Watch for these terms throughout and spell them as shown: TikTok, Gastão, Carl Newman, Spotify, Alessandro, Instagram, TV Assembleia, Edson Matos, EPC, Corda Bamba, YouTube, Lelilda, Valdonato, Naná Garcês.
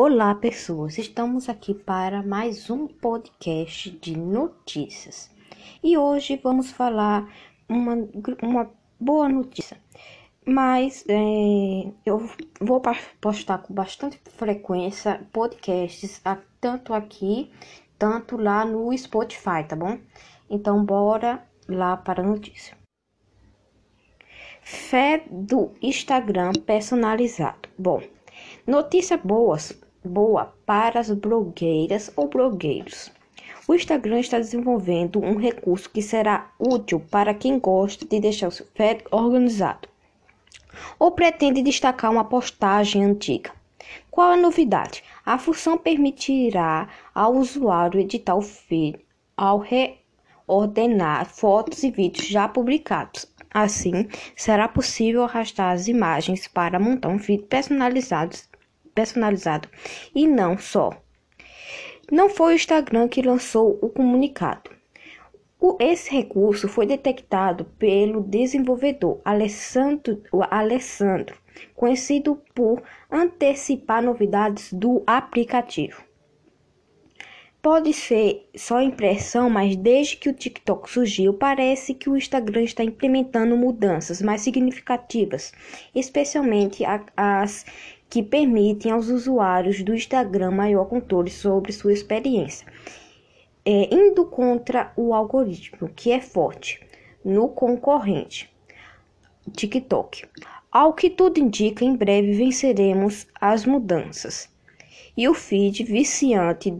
Olá, pessoas! Estamos aqui para mais um podcast de notícias. E hoje vamos falar uma boa notícia. Mas eu vou postar com bastante frequência podcasts, tanto aqui, tanto lá no Spotify, tá bom? Então, bora lá para a notícia. Fé do Instagram personalizado. Bom, notícia boa para as blogueiras ou blogueiros. O Instagram está desenvolvendo um recurso que será útil para quem gosta de deixar o seu feed organizado ou pretende destacar uma postagem antiga. Qual a novidade? A função permitirá ao usuário editar o feed ao reordenar fotos e vídeos já publicados. Assim, será possível arrastar as imagens para montar um feed personalizado e não só. Não foi o Instagram que lançou o comunicado. Esse recurso foi detectado pelo desenvolvedor Alessandro, conhecido por antecipar novidades do aplicativo. Pode ser só impressão, mas desde que o TikTok surgiu, parece que o Instagram está implementando mudanças mais significativas, especialmente as que permitem aos usuários do Instagram maior controle sobre sua experiência, indo contra o algoritmo, que é forte, no concorrente TikTok. Ao que tudo indica, em breve venceremos as mudanças e o feed viciante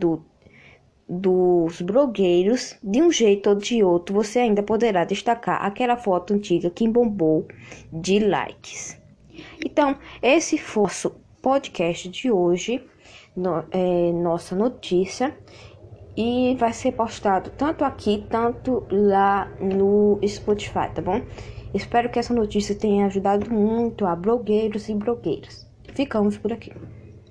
dos blogueiros. De um jeito ou de outro, você ainda poderá destacar aquela foto antiga que bombou de likes. Então, esse foi o nosso podcast de hoje, nossa notícia, e vai ser postado tanto aqui, tanto lá no Spotify, tá bom? Espero que essa notícia tenha ajudado muito a blogueiros e blogueiras. Ficamos por aqui.